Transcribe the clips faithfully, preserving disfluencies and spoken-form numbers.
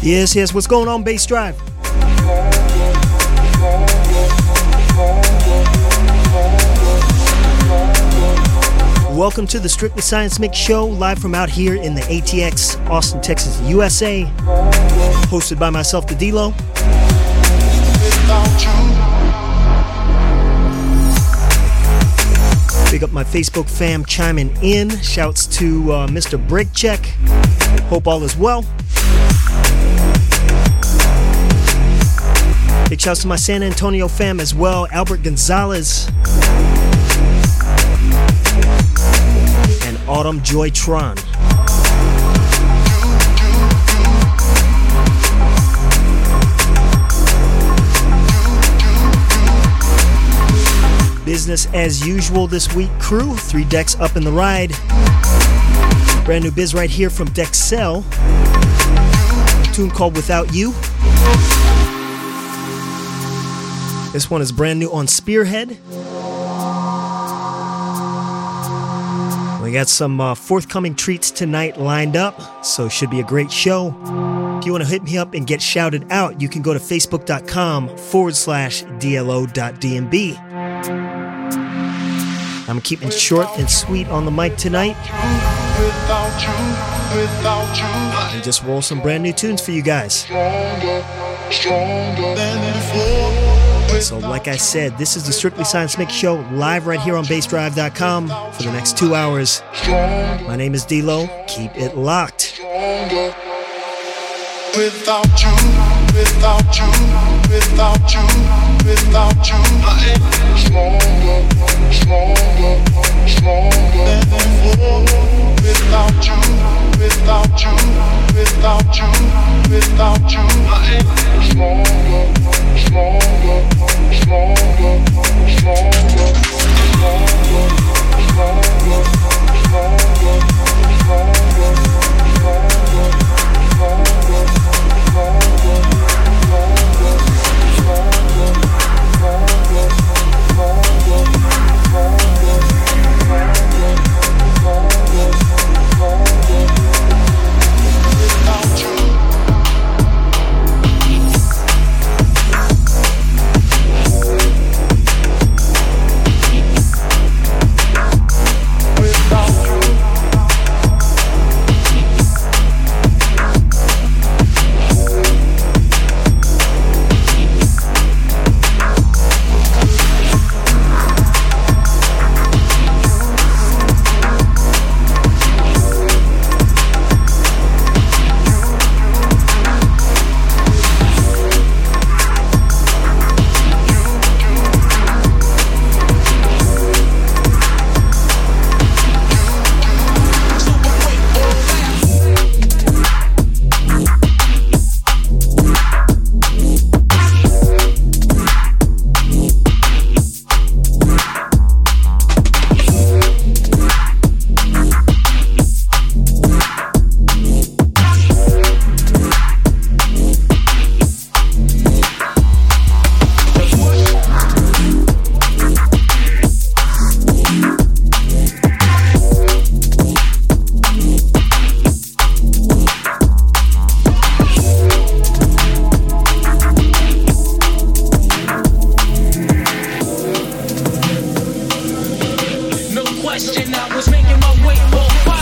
Yes, yes, what's going on, Bass Drive? Welcome to the Strictly Science Mix Show, live from out here in the A T X, Austin, Texas, U S A. Hosted by myself, the dLo. Big up my Facebook fam chiming in. Shouts to uh, Mister Breakcheck. Hope all is well. Big shouts to my San Antonio fam as well, Albert Gonzalez and Autumn Joytron. Business as usual this week, crew. Three decks up in the ride. Brand new biz right here from Dexcel. A tune called Without You. This one is brand new on Spearhead. We got some uh, forthcoming treats tonight lined up, so it should be a great show. If you want to hit me up and get shouted out, you can go to facebook.com forward slash dlo.dmb. I'm keeping short and sweet on the mic tonight. And just roll some brand new tunes for you guys. So like I said, this is the Strictly Science Mix Show, live right here on bass drive dot com for the next two hours. My name is dLo. Keep it locked. Without you, without you, without you, without you, stronger, stronger, stronger than before. Without you, without you, without you, without you, stronger, stronger, stronger, stronger, stronger, stronger, stronger, stronger. Question, I was making my way for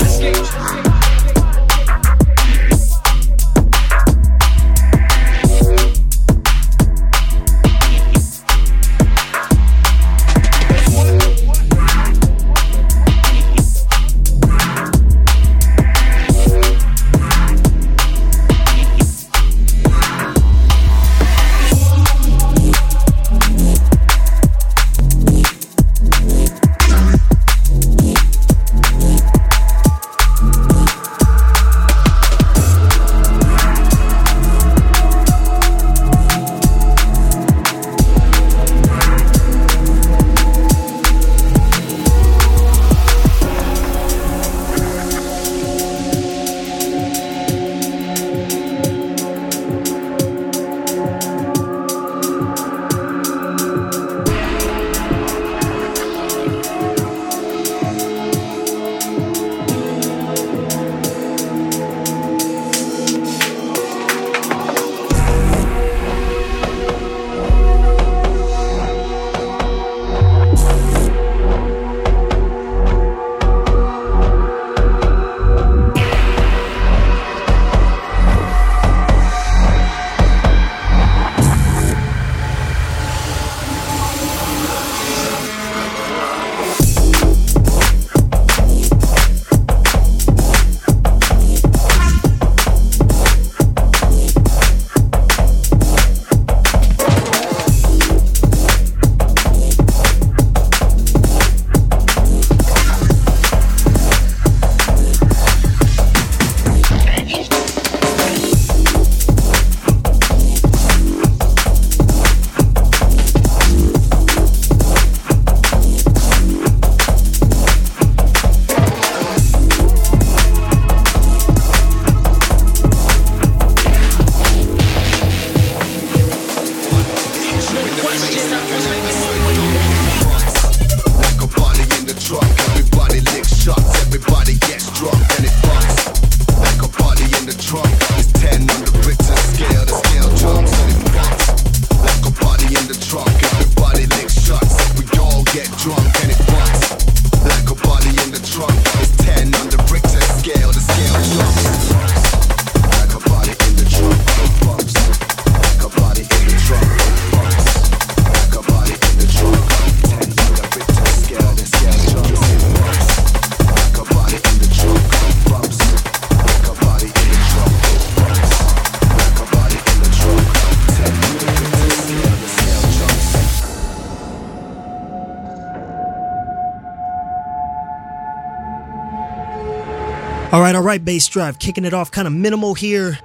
Alright, Bass Drive, kicking it off kind of minimal here.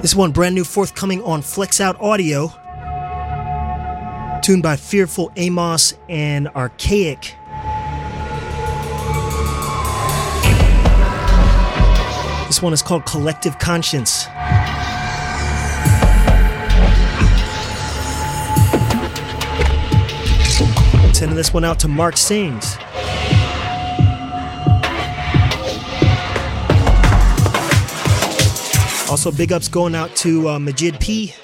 This one brand new, forthcoming on Flex Out Audio. Tuned by Fearful Amos and Archaic. This one is called Collective Conscience. Sending this one out to Mark Sings. Also, big ups going out to uh, Majid P.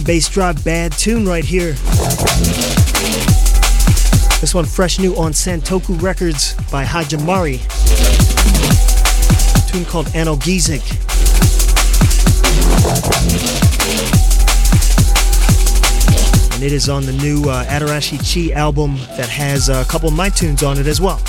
right, Bass Drive, bad tune right here. This one fresh new on Santoku Records by Hajimari. A tune called Anogizic. And it is on the new uh, Adarashi Chi album that has a couple of my tunes on it as well.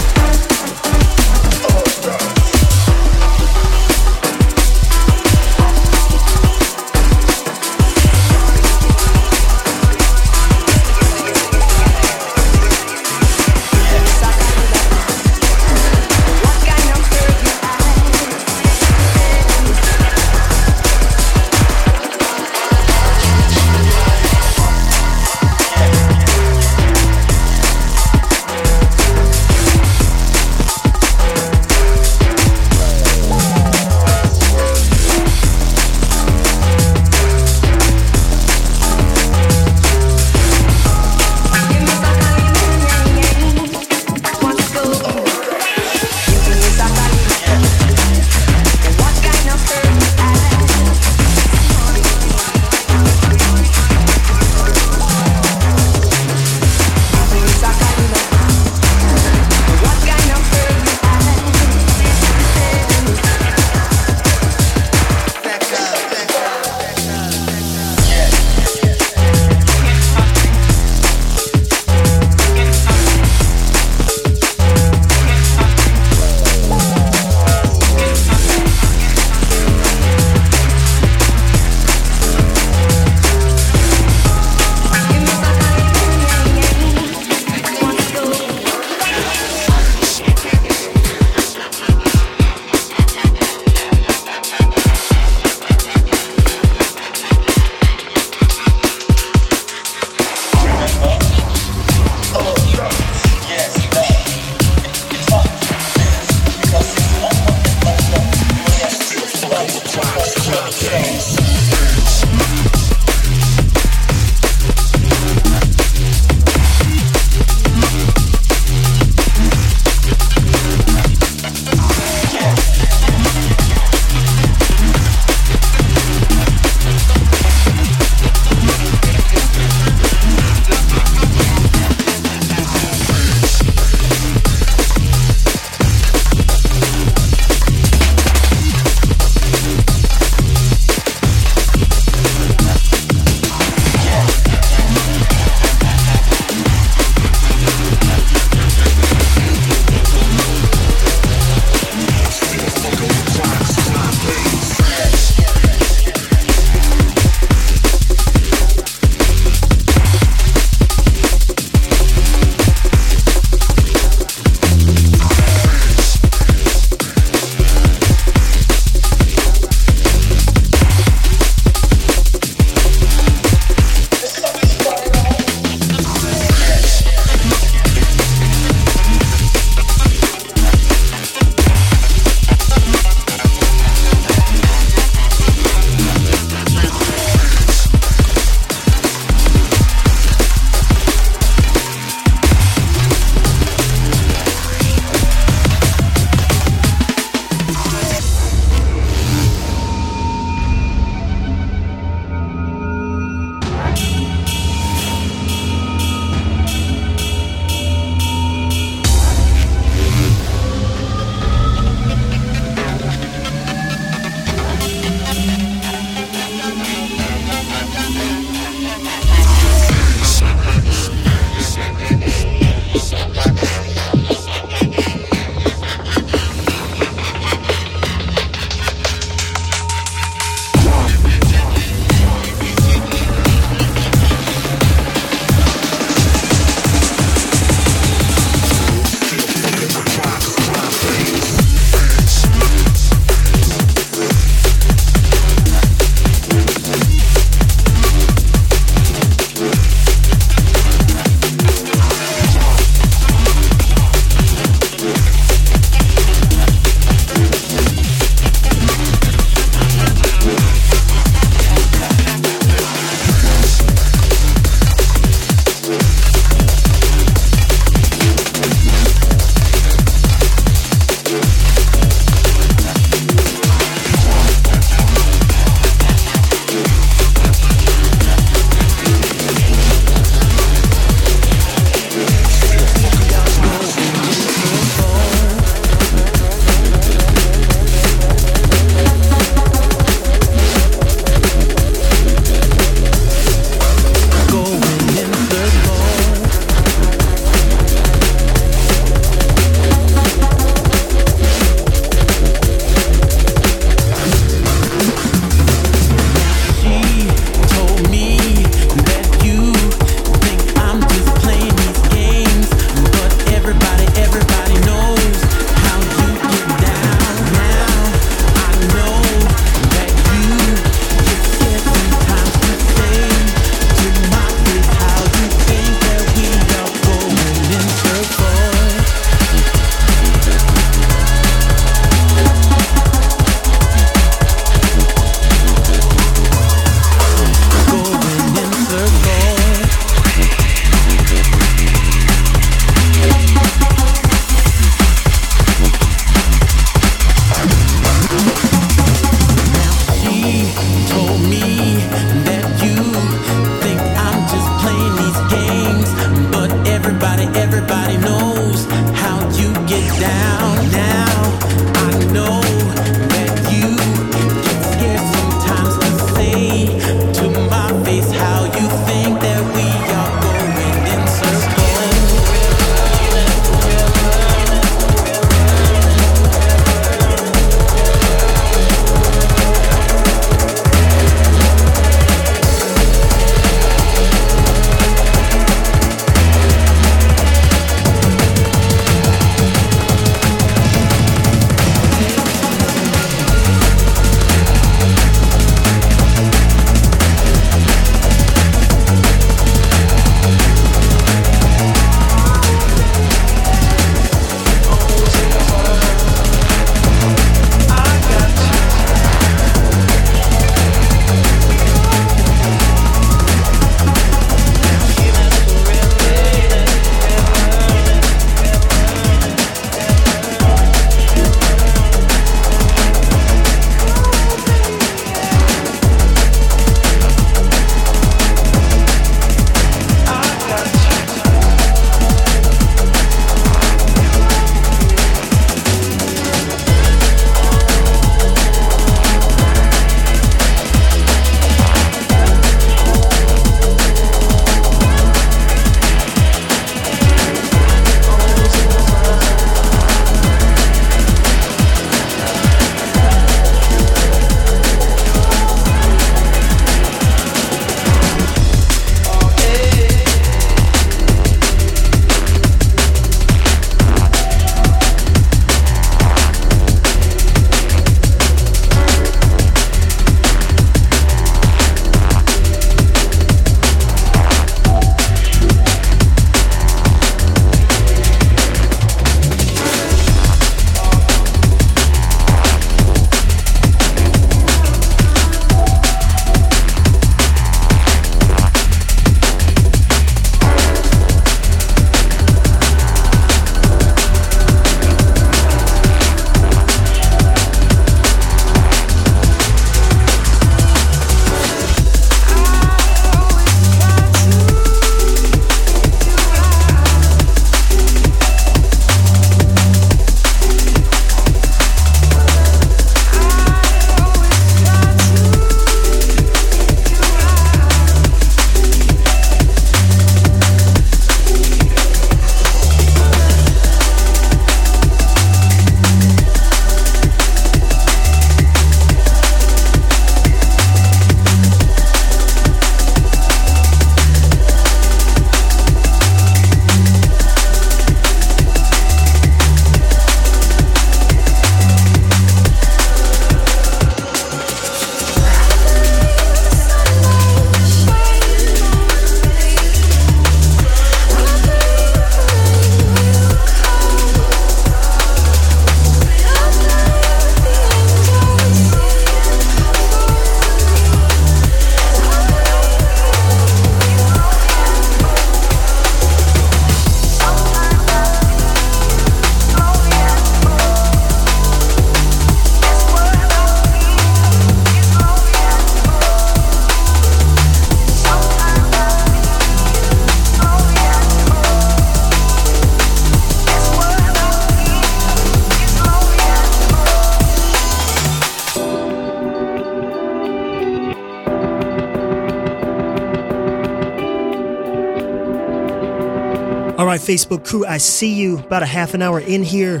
Alright, Facebook crew, I see you. About a half an hour in here.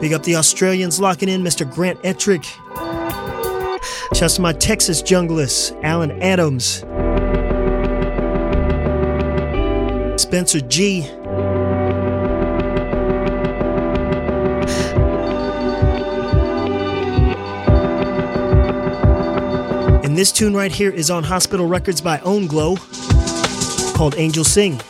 Big up the Australians locking in, Mister Grant Ettrick. Shouts to my Texas junglist, Alan Adams. Spencer G. And this tune right here is on Hospital Records by Own Glow, called Angel Sing.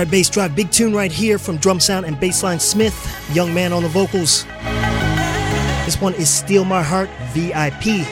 Alright, Bass Drive, big tune right here from Drum Sound and Bassline Smith, young man on the vocals. This one is Steal My Heart, V I P.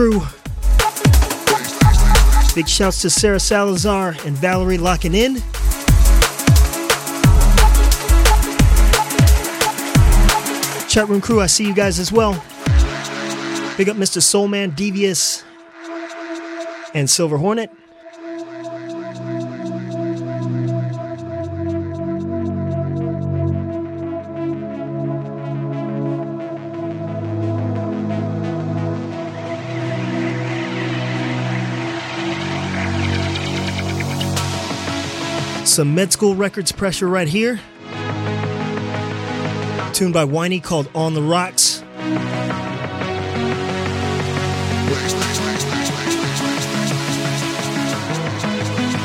crew. Big shouts to Sarah Salazar and Valerie locking in. Chat room crew, I see you guys as well. Big up Mister Soulman, Devious, and Silver Hornet. Some med school records pressure right here. A tune by Whiny called On the Rocks.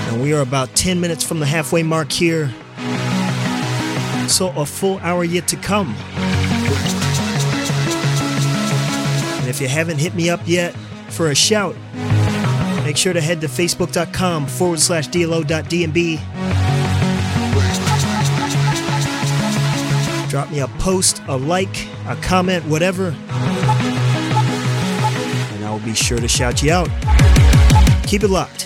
And we are about ten minutes from the halfway mark here. So a full hour yet to come. And if you haven't hit me up yet for a shout, make sure to head to facebook.com forward slash dlo.dnb. Drop me a post, a like, a comment, whatever, and I'll be sure to shout you out. Keep it locked.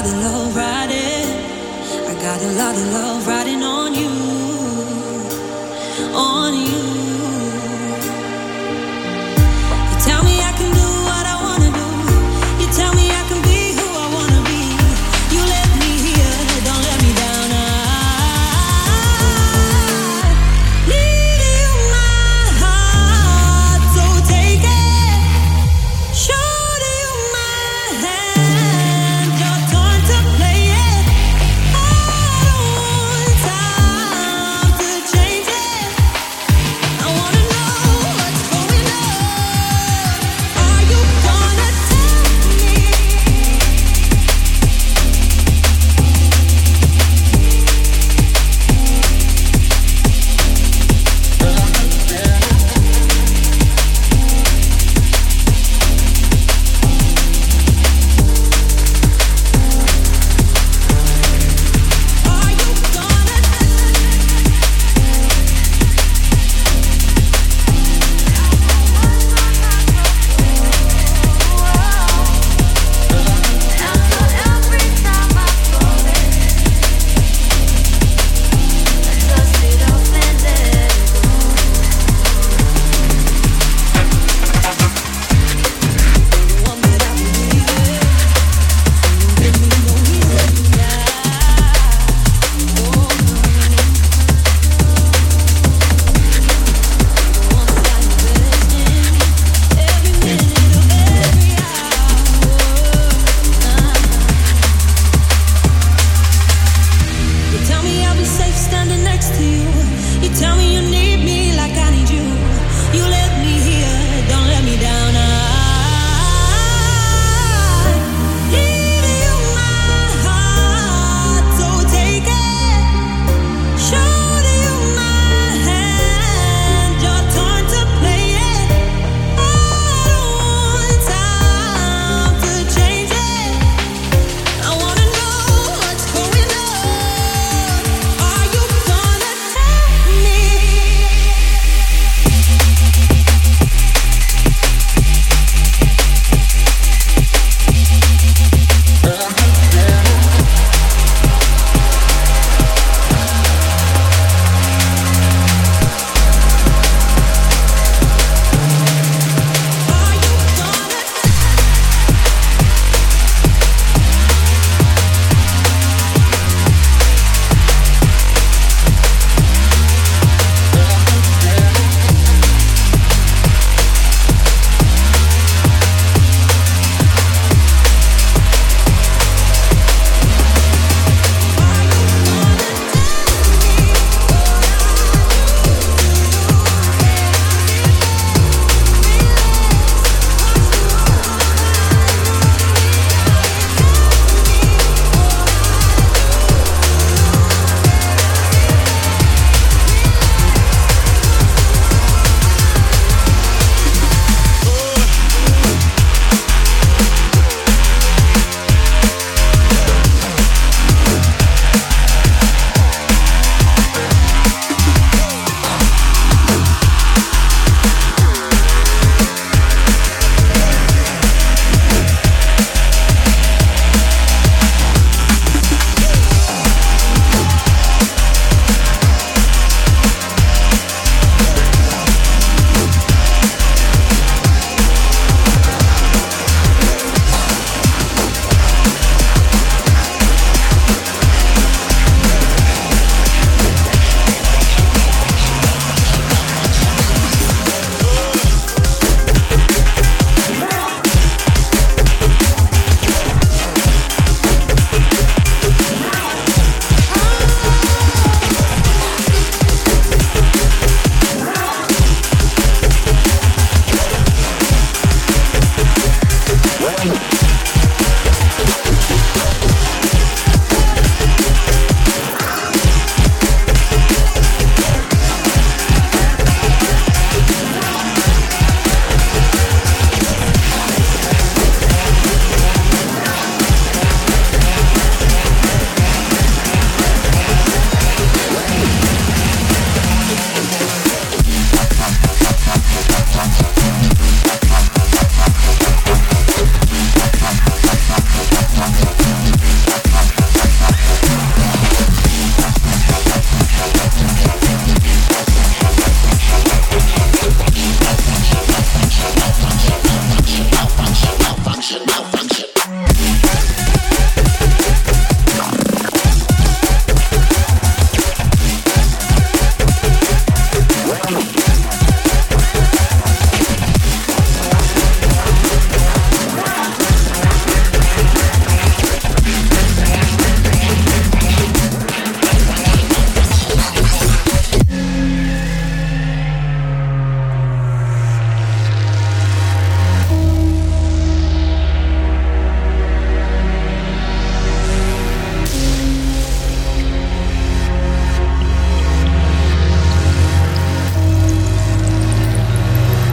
lot of love riding. I got a lot of love riding on you, on you. You tell me I can do what I wanna do. You tell me I can be who I wanna be. You let me here, don't let me down. I need you, my heart, so take it. Show you my hand, you're torn to play it. I don't want time.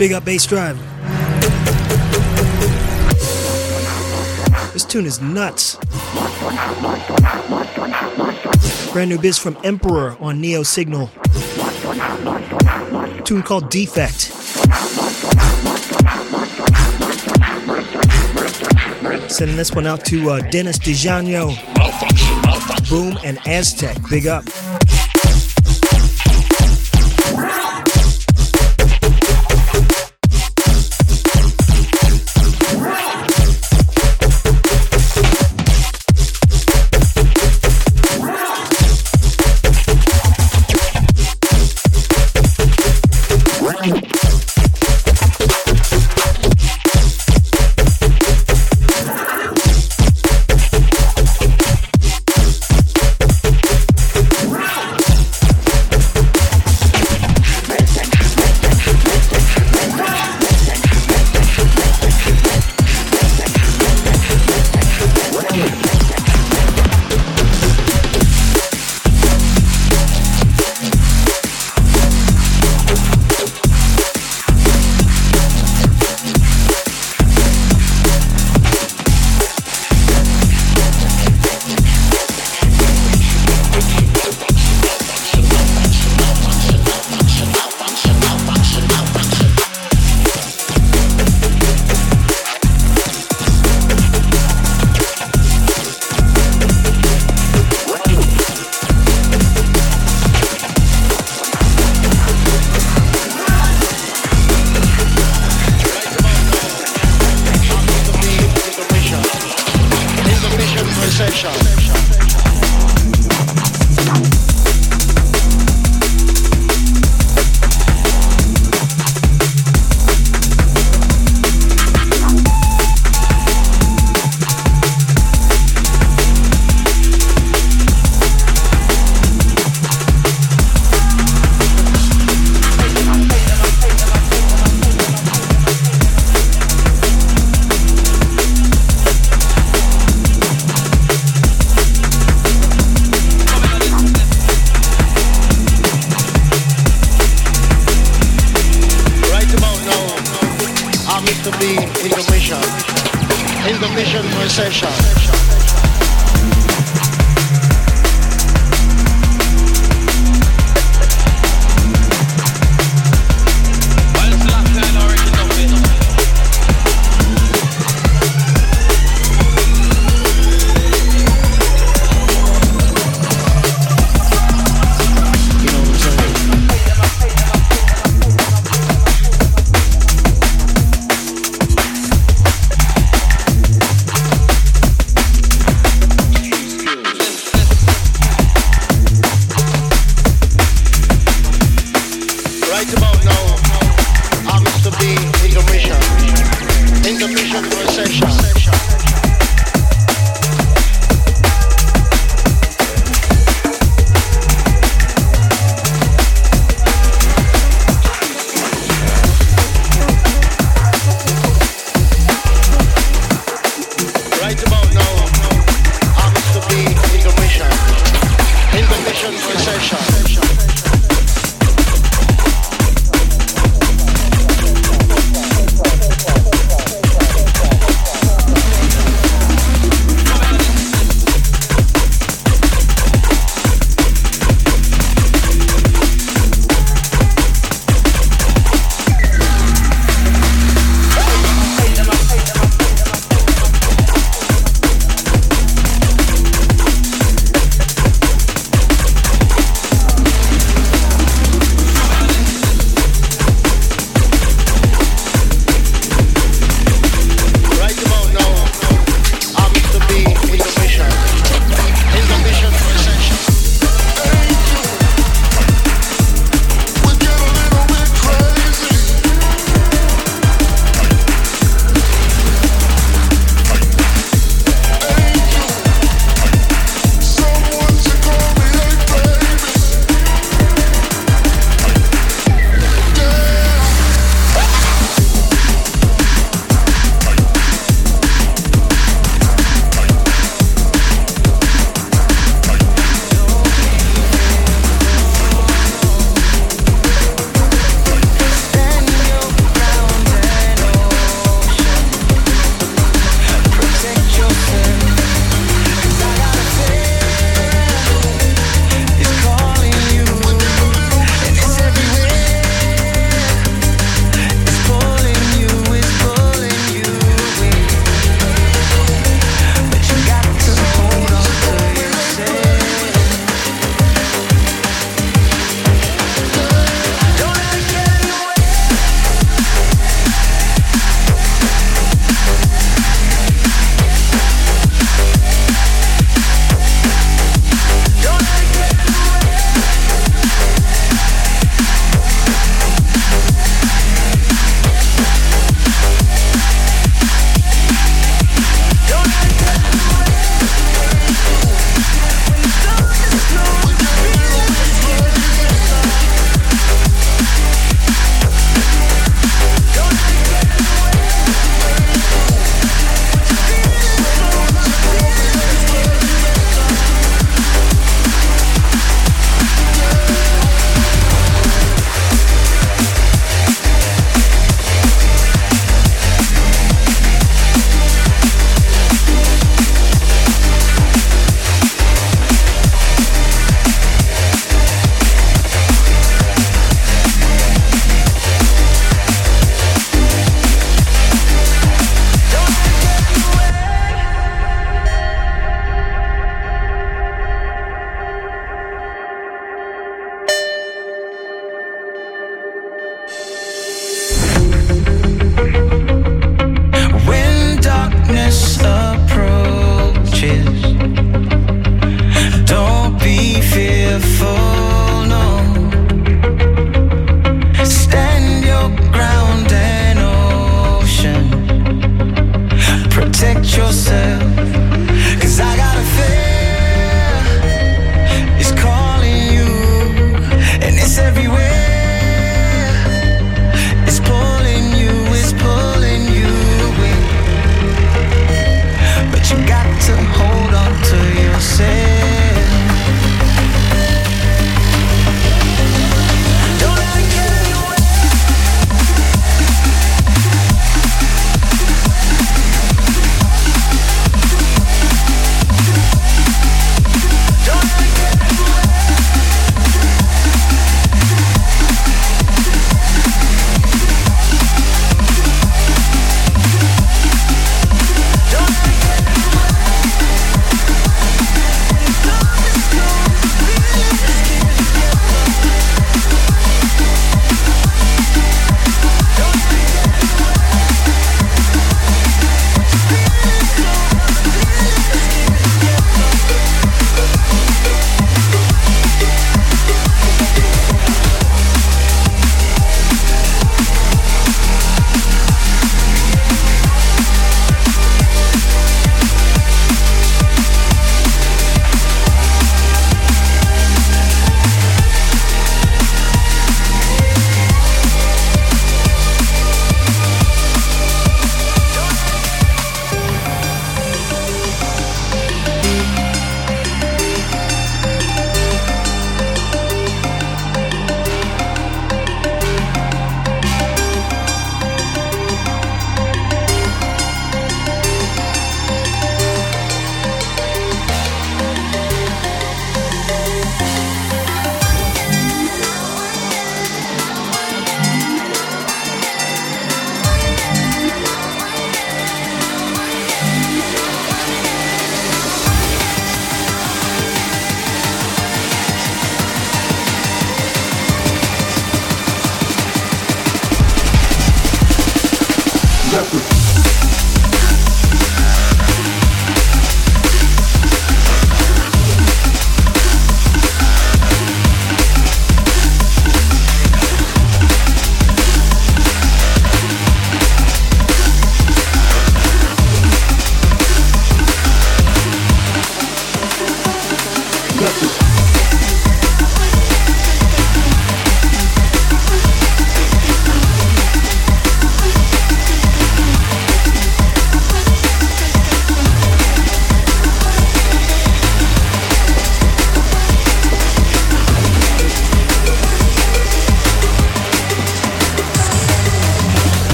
Big up Bass Drive. This tune is nuts. Brand new biz from Emperor on Neo Signal. A tune called Defect. Sending this one out to uh, Dennis Dejano. Boom and Aztec. Big up.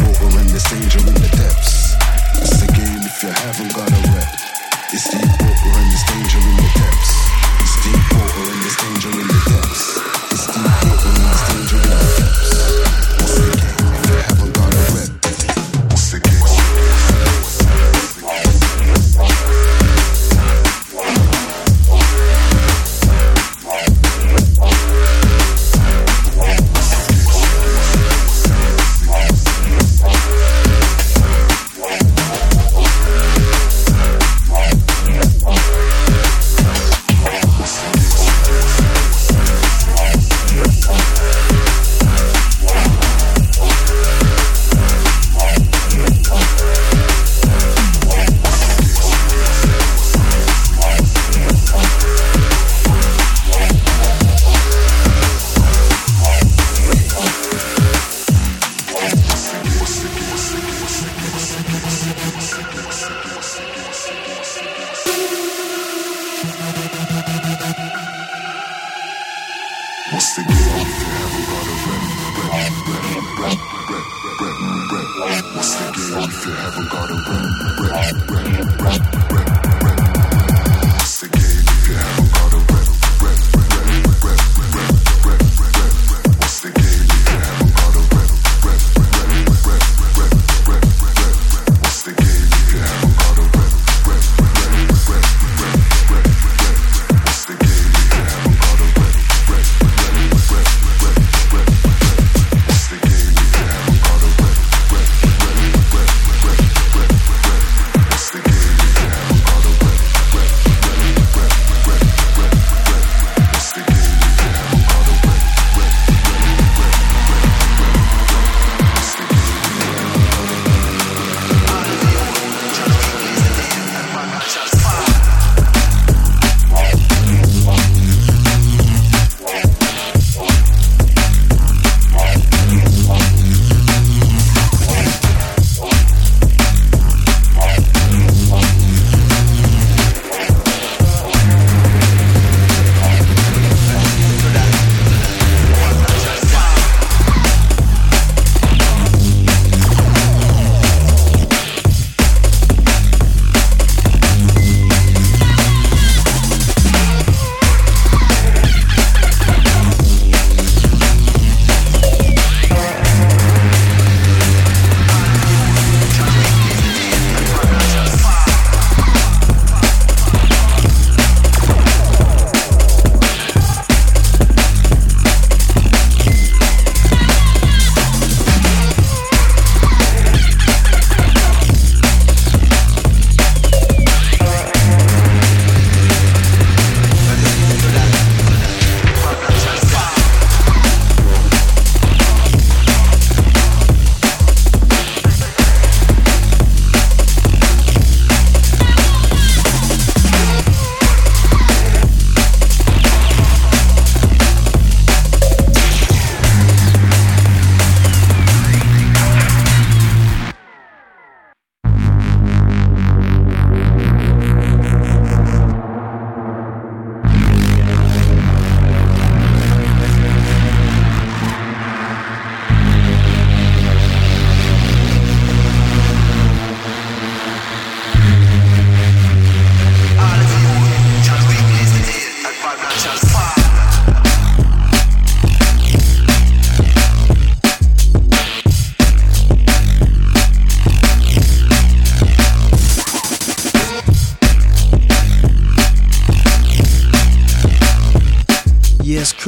Water and there's danger in the depths. It's a game if you haven't got a rep. It's deep water and there's danger in the depths. It's deep water and there's danger in the depths. It's deep water and there's danger in the depths. What's the game if you haven't got a rep? What's the game?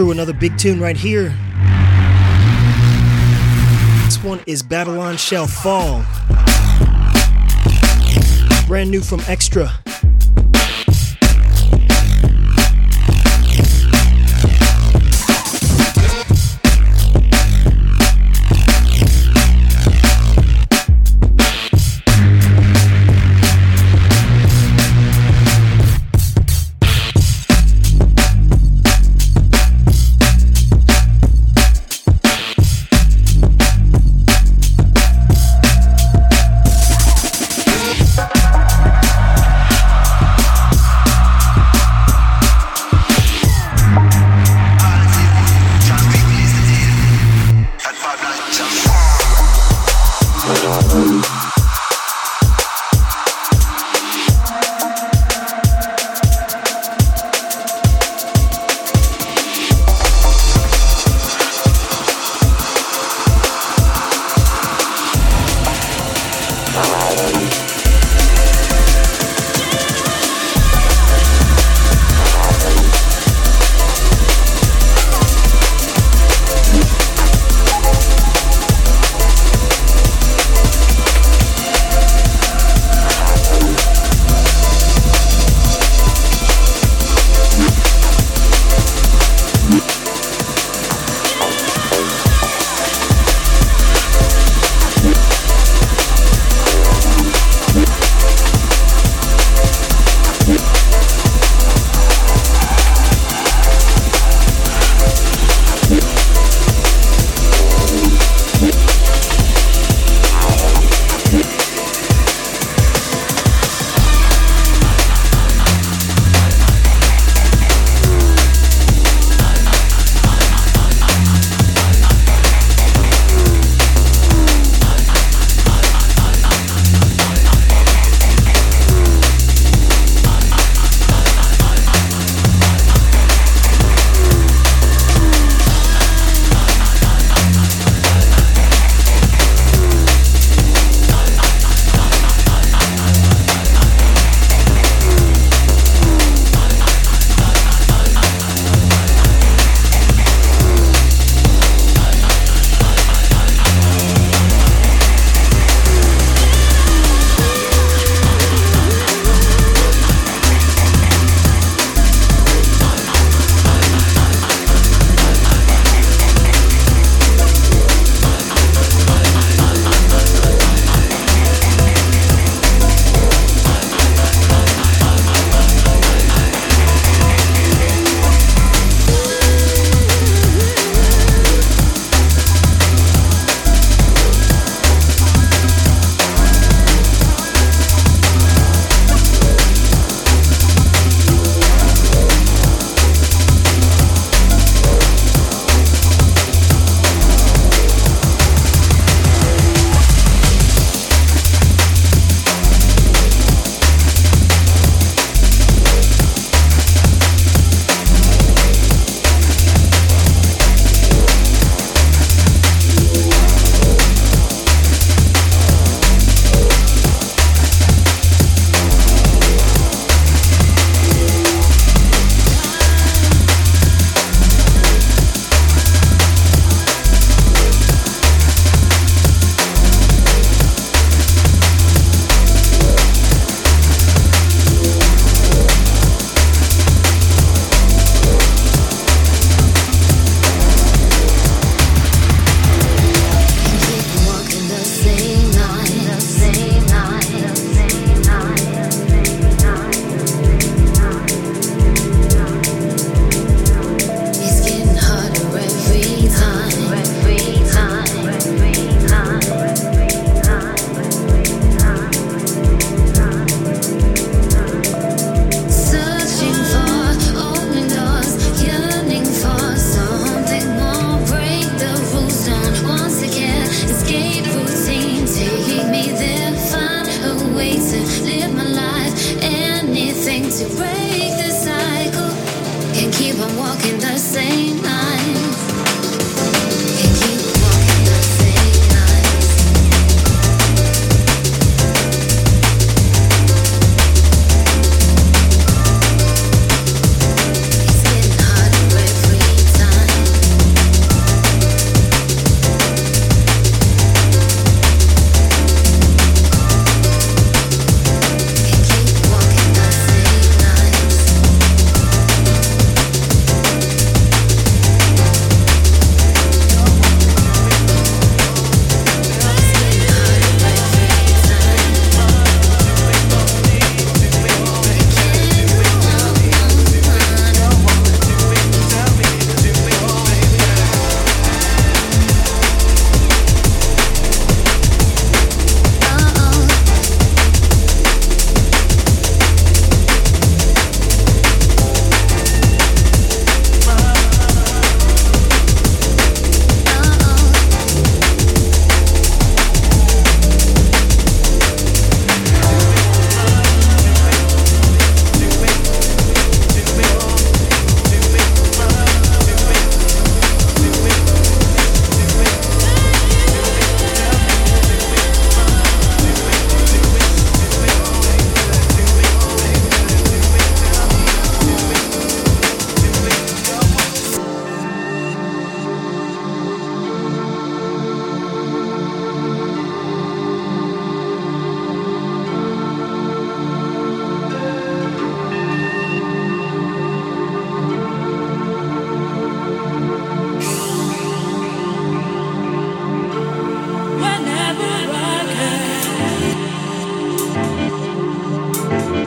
Another big tune right here. This one is Babylon Shall Fall. Brand new from Extra.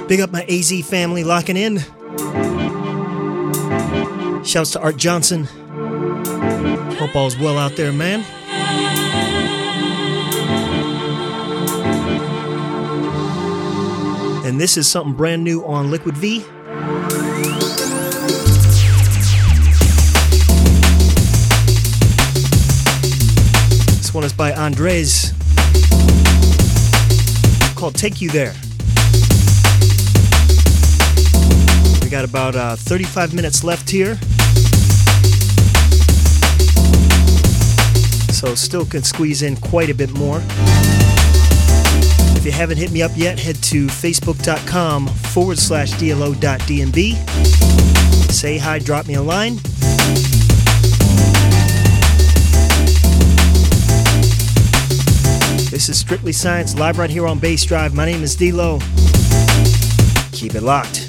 Big up my A Z family locking in. Shouts to Art Johnson. Hope all's well out there, man. And this is something brand new on Liquid V. This one is by Andres, called Take You There. We got about uh, thirty-five minutes left here, so still can squeeze in quite a bit more. If you haven't hit me up yet, head to facebook.com forward slash dlo.dmb. Say hi, drop me a line. This is Strictly Science, live right here on Bass Drive. My name is dLo. Keep it locked.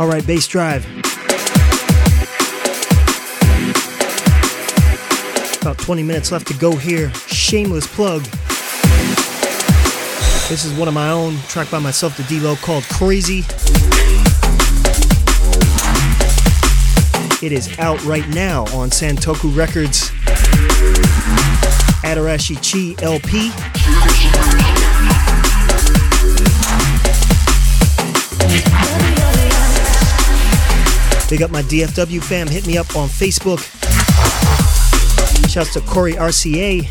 All right, Bass Drive. About twenty minutes left to go here. Shameless plug. This is one of my own, track by myself to dLo called Crazy. It is out right now on Santoku Records. Adarashi Chi L P. Big up my D F W fam. Hit me up on Facebook. Shouts to Corey R C A.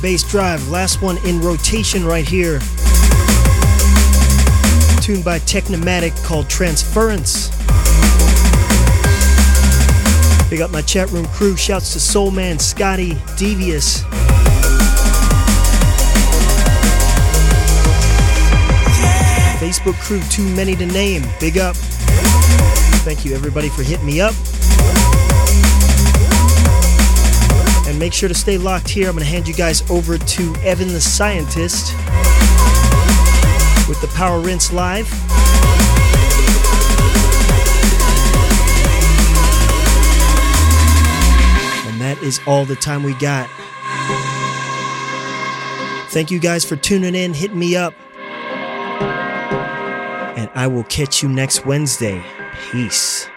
Bass Drive, last one in rotation right here. A tune by Technomatic called Transference. Big up my chat room crew. Shouts to Soulman, Scotty, Devious. Facebook crew, too many to name. Big up. Thank you everybody for hitting me up. And make sure to stay locked here. I'm going to hand you guys over to Evan the Scientist with the Power Rinse Live. And that is all the time we got. Thank you guys for tuning in. Hit me up. And I will catch you next Wednesday. Peace.